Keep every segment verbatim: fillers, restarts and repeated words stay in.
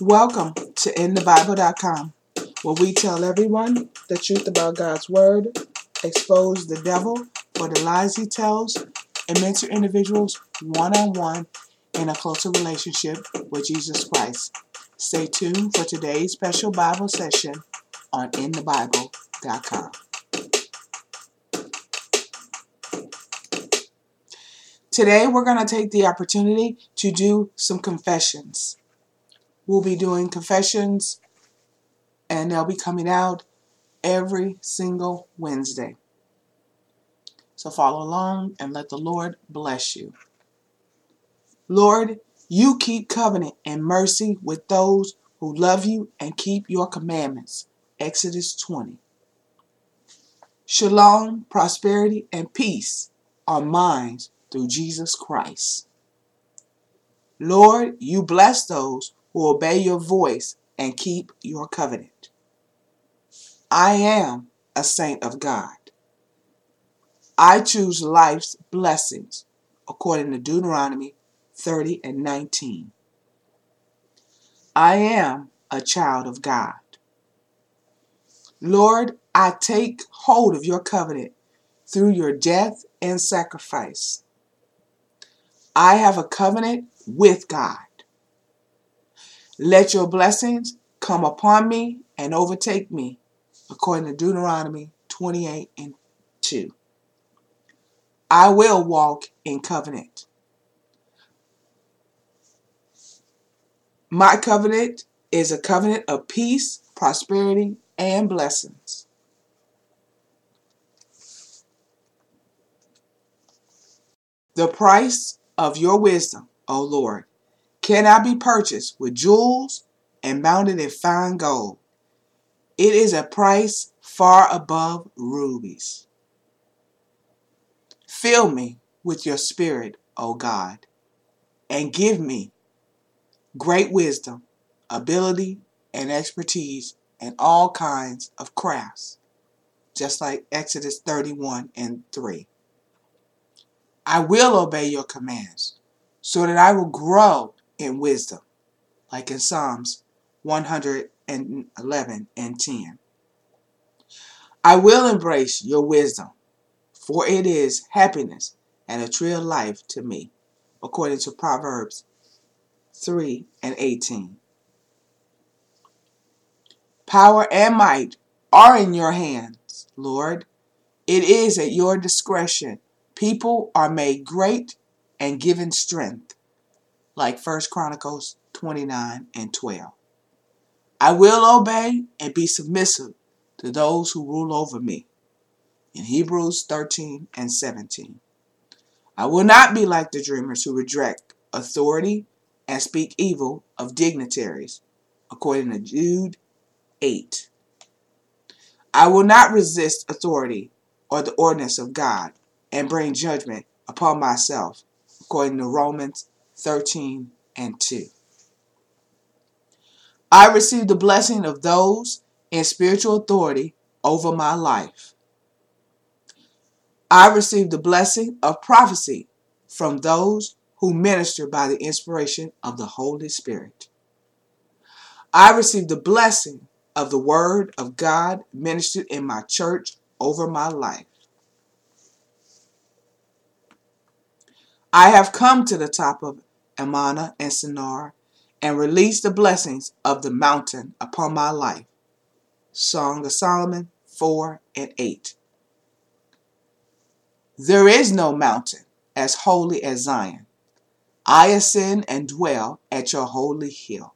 Welcome to In the Bible dot com, where we tell everyone the truth about God's Word, expose the devil for the lies he tells, and mentor individuals one-on-one in a closer relationship with Jesus Christ. Stay tuned for today's special Bible session on In the Bible dot com. Today we're going to take the opportunity to do some confessions. We'll be doing confessions, and they'll be coming out every single Wednesday. So follow along and let the Lord bless you. Lord, you keep covenant and mercy with those who love you and keep your commandments. Exodus twenty. Shalom, prosperity, and peace are mine through Jesus Christ. Lord, you bless those who obey your voice and keep your covenant. I am a saint of God. I choose life's blessings according to Deuteronomy thirty and nineteen. I am a child of God. Lord, I take hold of your covenant through your death and sacrifice. I have a covenant with God. Let your blessings come upon me and overtake me, according to Deuteronomy twenty-eight and two. I will walk in covenant. My covenant is a covenant of peace, prosperity, and blessings. The price of your wisdom, O Lord, cannot be purchased with jewels and bounded in fine gold. It is a price far above rubies. Fill me with your spirit, O God, and give me great wisdom, ability, and expertise in all kinds of crafts, just like Exodus thirty-one and three. I will obey your commands so that I will grow in wisdom, like in Psalms one eleven and ten. I will embrace your wisdom, for it is happiness and a tree of life to me, according to Proverbs three and eighteen. Power and might are in your hands, Lord. It is at your discretion. People are made great and given strength, like First Chronicles twenty-nine and twelve. I will obey and be submissive to those who rule over me, in Hebrews thirteen and seventeen. I will not be like the dreamers who reject authority and speak evil of dignitaries, according to Jude eight. I will not resist authority or the ordinance of God and bring judgment upon myself, according to Romans thirteen and two. I receive the blessing of those in spiritual authority over my life. I receive the blessing of prophecy from those who minister by the inspiration of the Holy Spirit. I receive the blessing of the Word of God ministered in my church over my life. I have come to the top of Amana and Sennar and released the blessings of the mountain upon my life. Song of Solomon four and eight. There is no mountain as holy as Zion. I ascend and dwell at your holy hill.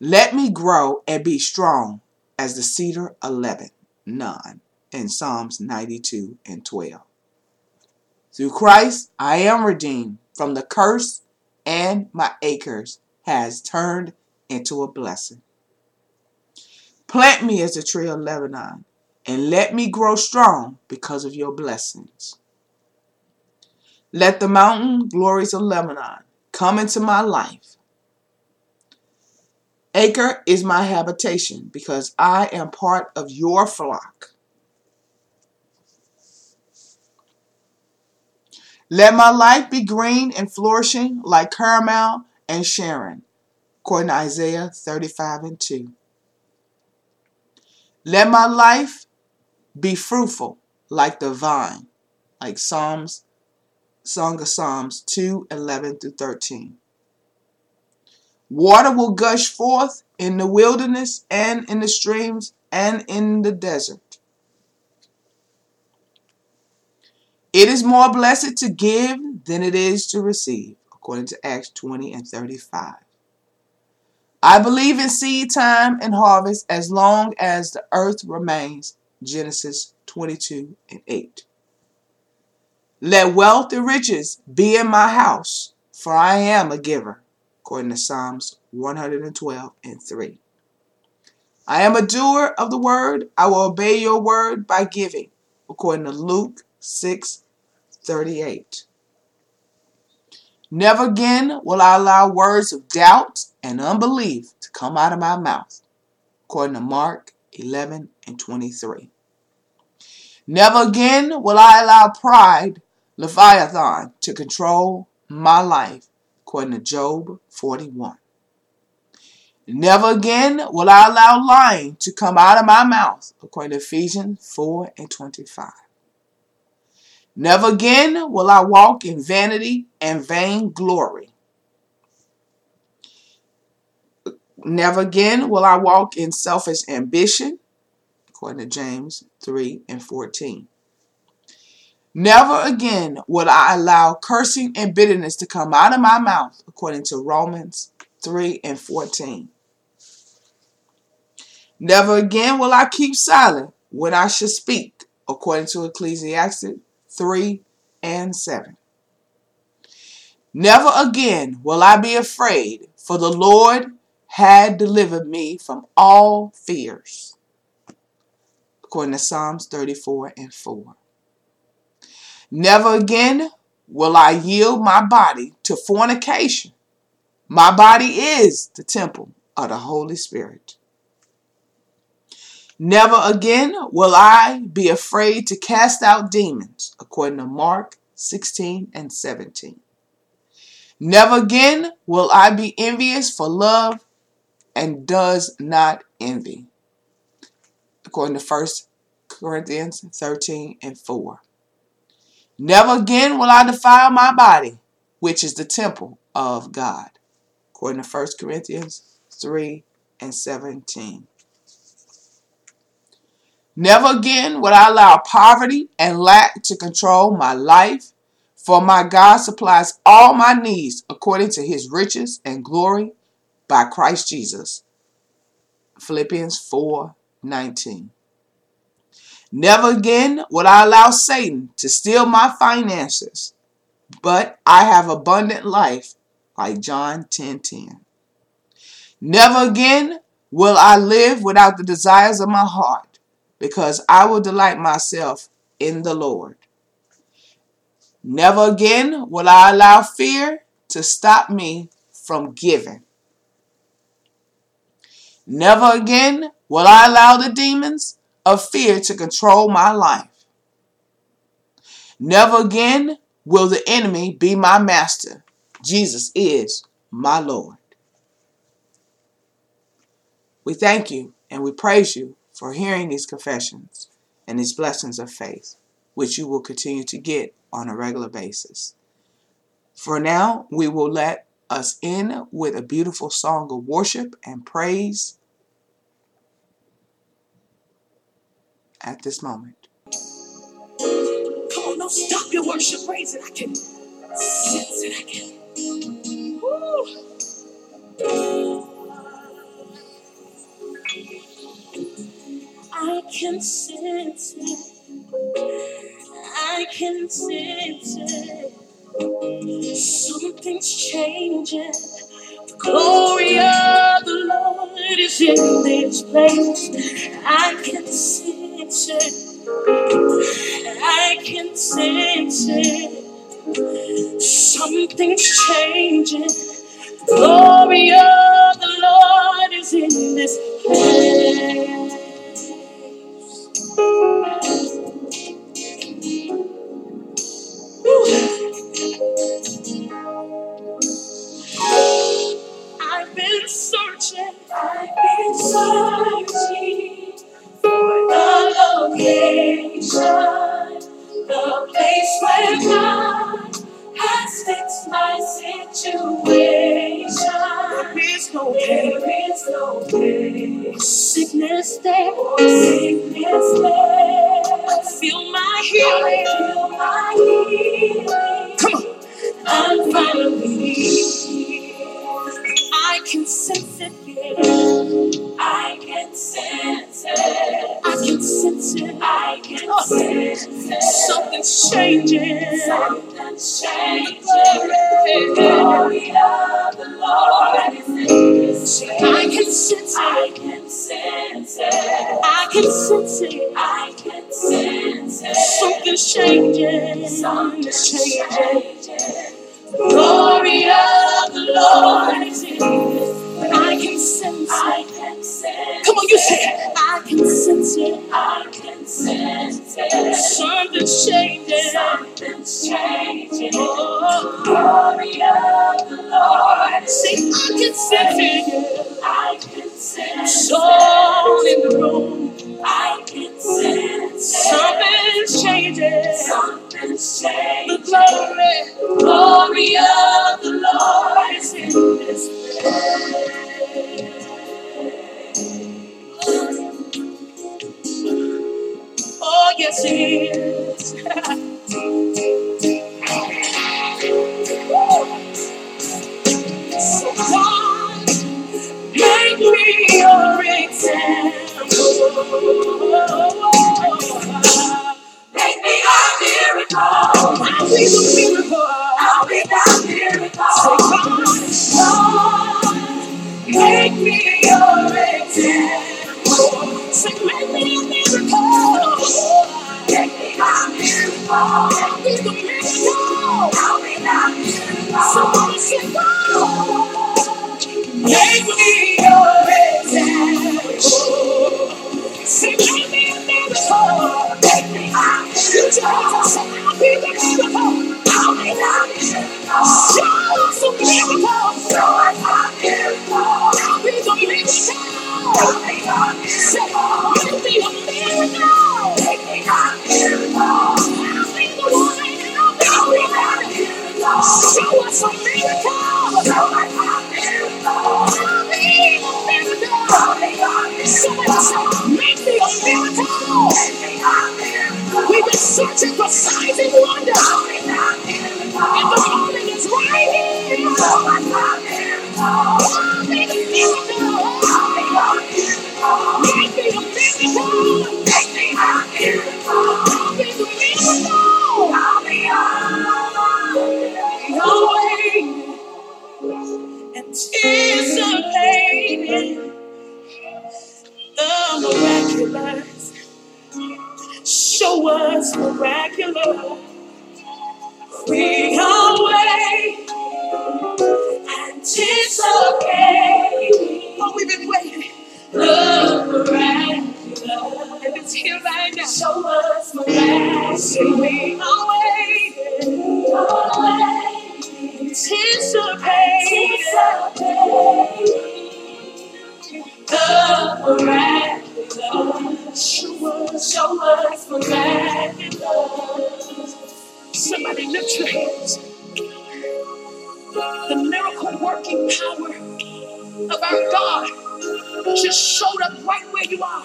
Let me grow and be strong as the cedar of Lebanon, in Psalms ninety-two and twelve. Through Christ, I am redeemed from the curse, and my acres has turned into a blessing. Plant me as a tree of Lebanon, and let me grow strong because of your blessings. Let the mountain glories of Lebanon come into my life. Acre is my habitation because I am part of your flock. Let my life be green and flourishing like Carmel and Sharon, according to Isaiah thirty-five and two. Let my life be fruitful like the vine, like Psalms, Song of Psalms two, eleven through thirteen. Water will gush forth in the wilderness and in the streams and in the desert. It is more blessed to give than it is to receive, according to Acts twenty and thirty-five. I believe in seed time and harvest as long as the earth remains, Genesis twenty-two and eight. Let wealth and riches be in my house, for I am a giver, according to Psalms one hundred twelve and three. I am a doer of the word. I will obey your word by giving, according to Luke six thirty-eight. Never again will I allow words of doubt and unbelief to come out of my mouth, according to Mark eleven and twenty-three. Never again will I allow pride, Leviathan, to control my life, according to Job forty-one. Never again will I allow lying to come out of my mouth, according to Ephesians four and twenty-five. Never again will I walk in vanity and vainglory. Never again will I walk in selfish ambition, according to James three and fourteen. Never again will I allow cursing and bitterness to come out of my mouth, according to Romans three and fourteen. Never again will I keep silent when I should speak, according to Ecclesiastes three and seven. Never again will I be afraid, for the Lord had delivered me from all fears, according to Psalms thirty-four and four. Never again will I yield my body to fornication. My body is the temple of the Holy Spirit. Never again will I be afraid to cast out demons, according to Mark sixteen and seventeen. Never again will I be envious, for love and does not envy, according to First Corinthians thirteen and four. Never again will I defile my body, which is the temple of God, according to First Corinthians three and seventeen. Never again will I allow poverty and lack to control my life, for my God supplies all my needs according to his riches and glory by Christ Jesus, Philippians four nineteen. Never again will I allow Satan to steal my finances, but I have abundant life, like John ten ten. Never again will I live without the desires of my heart, because I will delight myself in the Lord. Never again will I allow fear to stop me from giving. Never again will I allow the demons of fear to control my life. Never again will the enemy be my master. Jesus is my Lord. We thank you and we praise you for hearing these confessions and these blessings of faith, which you will continue to get on a regular basis. For now, we will let us end with a beautiful song of worship and praise at this moment. Come on, don't stop your worship, praise it. I can sense it. I can. Woo. I can sense it. I can sense it. Something's changing. The glory of the Lord is in this place. I can sense it. I can sense it. Something's changing. The glory of the Lord is in this place. Ooh. my situation. There is no pain. There is no pain. Or sickness there. Or sickness there. I feel my healing. I feel my healing. Come on. I'm finally healed. I can sense it. I can sense it. I can sense it. I can oh. sense it. Something's changing. Something's changing. The glory of the Lord is in this place. I can sense it. I can sense it. I can sense it. I can sense it. Something's changing. Something's changing. The glory of the Lord is in this place. I can sense it. I can sense. Come on, you say it. I can sense it. I can sense it. Something's changing. Something's changing. Oh, glory of the Lord. Say, I can sense it. I can sense. Soul in the room. I can sense. Something's changing. Something's changing. The glory, glory of the Lord is in this place. Oh, yes, it is. So God, make me your example. Make me a miracle. I'll be the miracle. I'll be that miracle. So God, Lord, make me your example. So make me a miracle. I'll be the miracle. I'll be that miracle. Somebody say, God, make me your example. Say, make me a miracle. Make me a miracle. Say, I'll be the miracle. I'll be that miracle. Show us a miracle. Show us a miracle. I'll be the miracle. I'll be the miracle. Say, make me a miracle. Make me a miracle. Show us a miracle. Show us a miracle. Somebody make me a miracle. We've been searching for signs and wonders. And the moment is right here. I'll be the miracle. Make me a miracle. Make me a miracle. I'll be the miracle. I'll be a away. And tears of pain, the miraculous. Show us miraculous. We away. And tears of pain. Oh, we've been waiting. The miraculous. And it's here right now. Show us miraculous. We away. Away. Tears of pain, the miraculous. Show us, show us miraculous. Somebody lift your hands. The miracle working power of our God just showed up right where you are.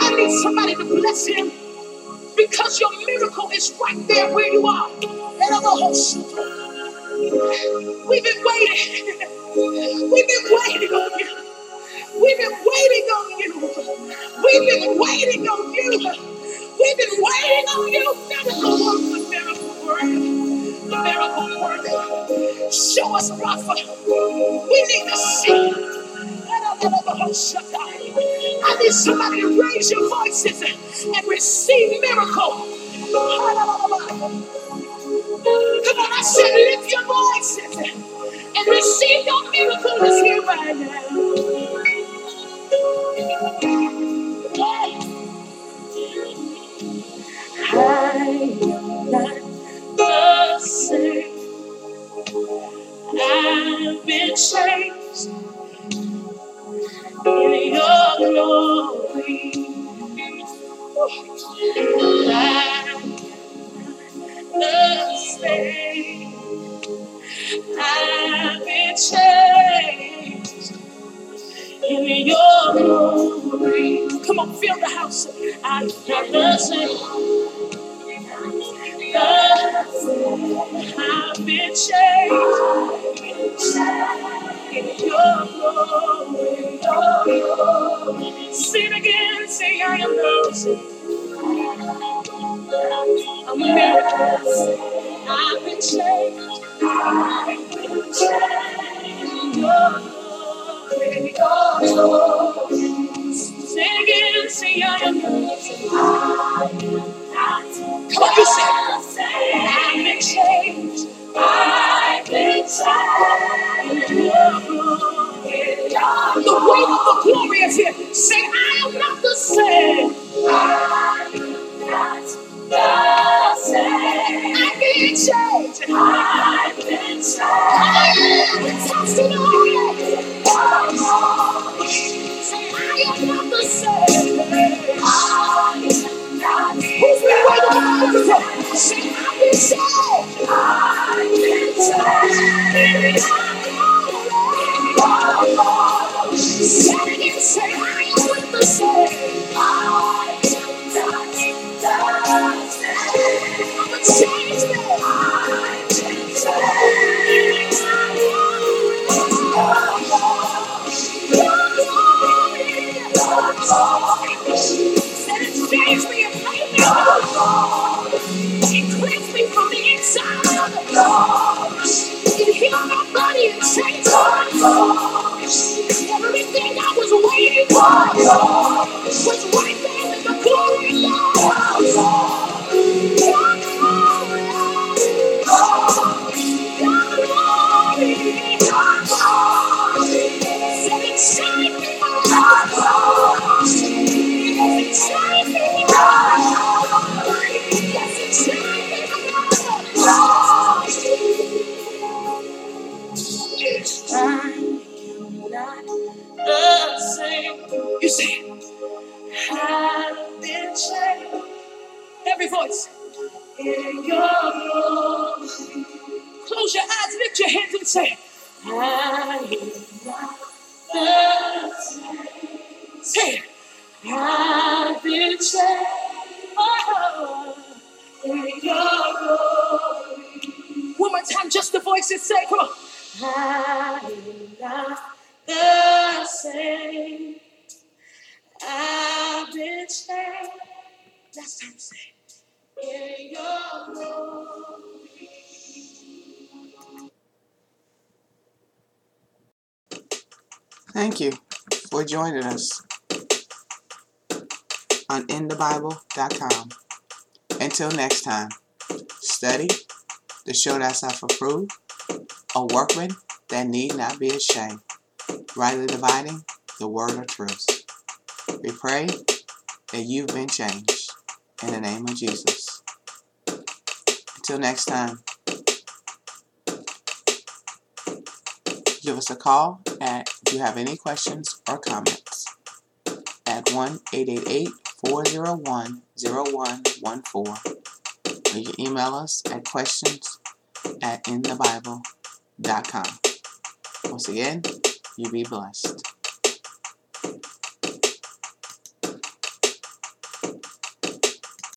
I need somebody to bless him because your miracle is right there where you are. We've been waiting. We've been waiting on you. We've been waiting on you. We've been waiting on you. We've been waiting on you. Miracle work, the miracle work, the miracle work. Show us, Rafa. We need to see. I need somebody to raise your voices and receive miracle. Come on, I said, lift your voices and receive your miracle is here right now. I am not the same. I've been changed in your glory. I am not the same. comes and your mercy. I've been changed in your glory, your glory. Sing again, say I am chosen. A miracle. I've been changed. I've been changed in your glory. Sing and sing, I am chosen. Come on, you sing. I've been changed. I've been changed. The weight of the glory is here. Say, I am not the same. I am not the same. I've been changed. I've been changed. I've been tested. Say, I am not the same. Who's been waiting on you? Say, I've been saved. I've been saved. Say, I am not the same. I'm a changed man. That it saves me and pain me. It cleans me from the inside. It healed my body and changed my life. Everything I was waiting for was right there in the glory in your glory. Close your eyes, lift your hands and say, I am not the same. Say, I've been changed. Oh, in your glory. One more time, just the voices say, come on. I am not the same. I've been changed. Last time, say, in your glory. Thank you for joining us on in the bible dot com. Until next time, study to show thyself approved, a workman that need not be ashamed, rightly dividing the word of truth. We pray that you've been changed in the name of Jesus. Until next time, give us a call at, if you have any questions or comments, at one eight eight eight, four oh one, oh one one four. Or you can email us at questions at in the bible dot com. Once again, you be blessed.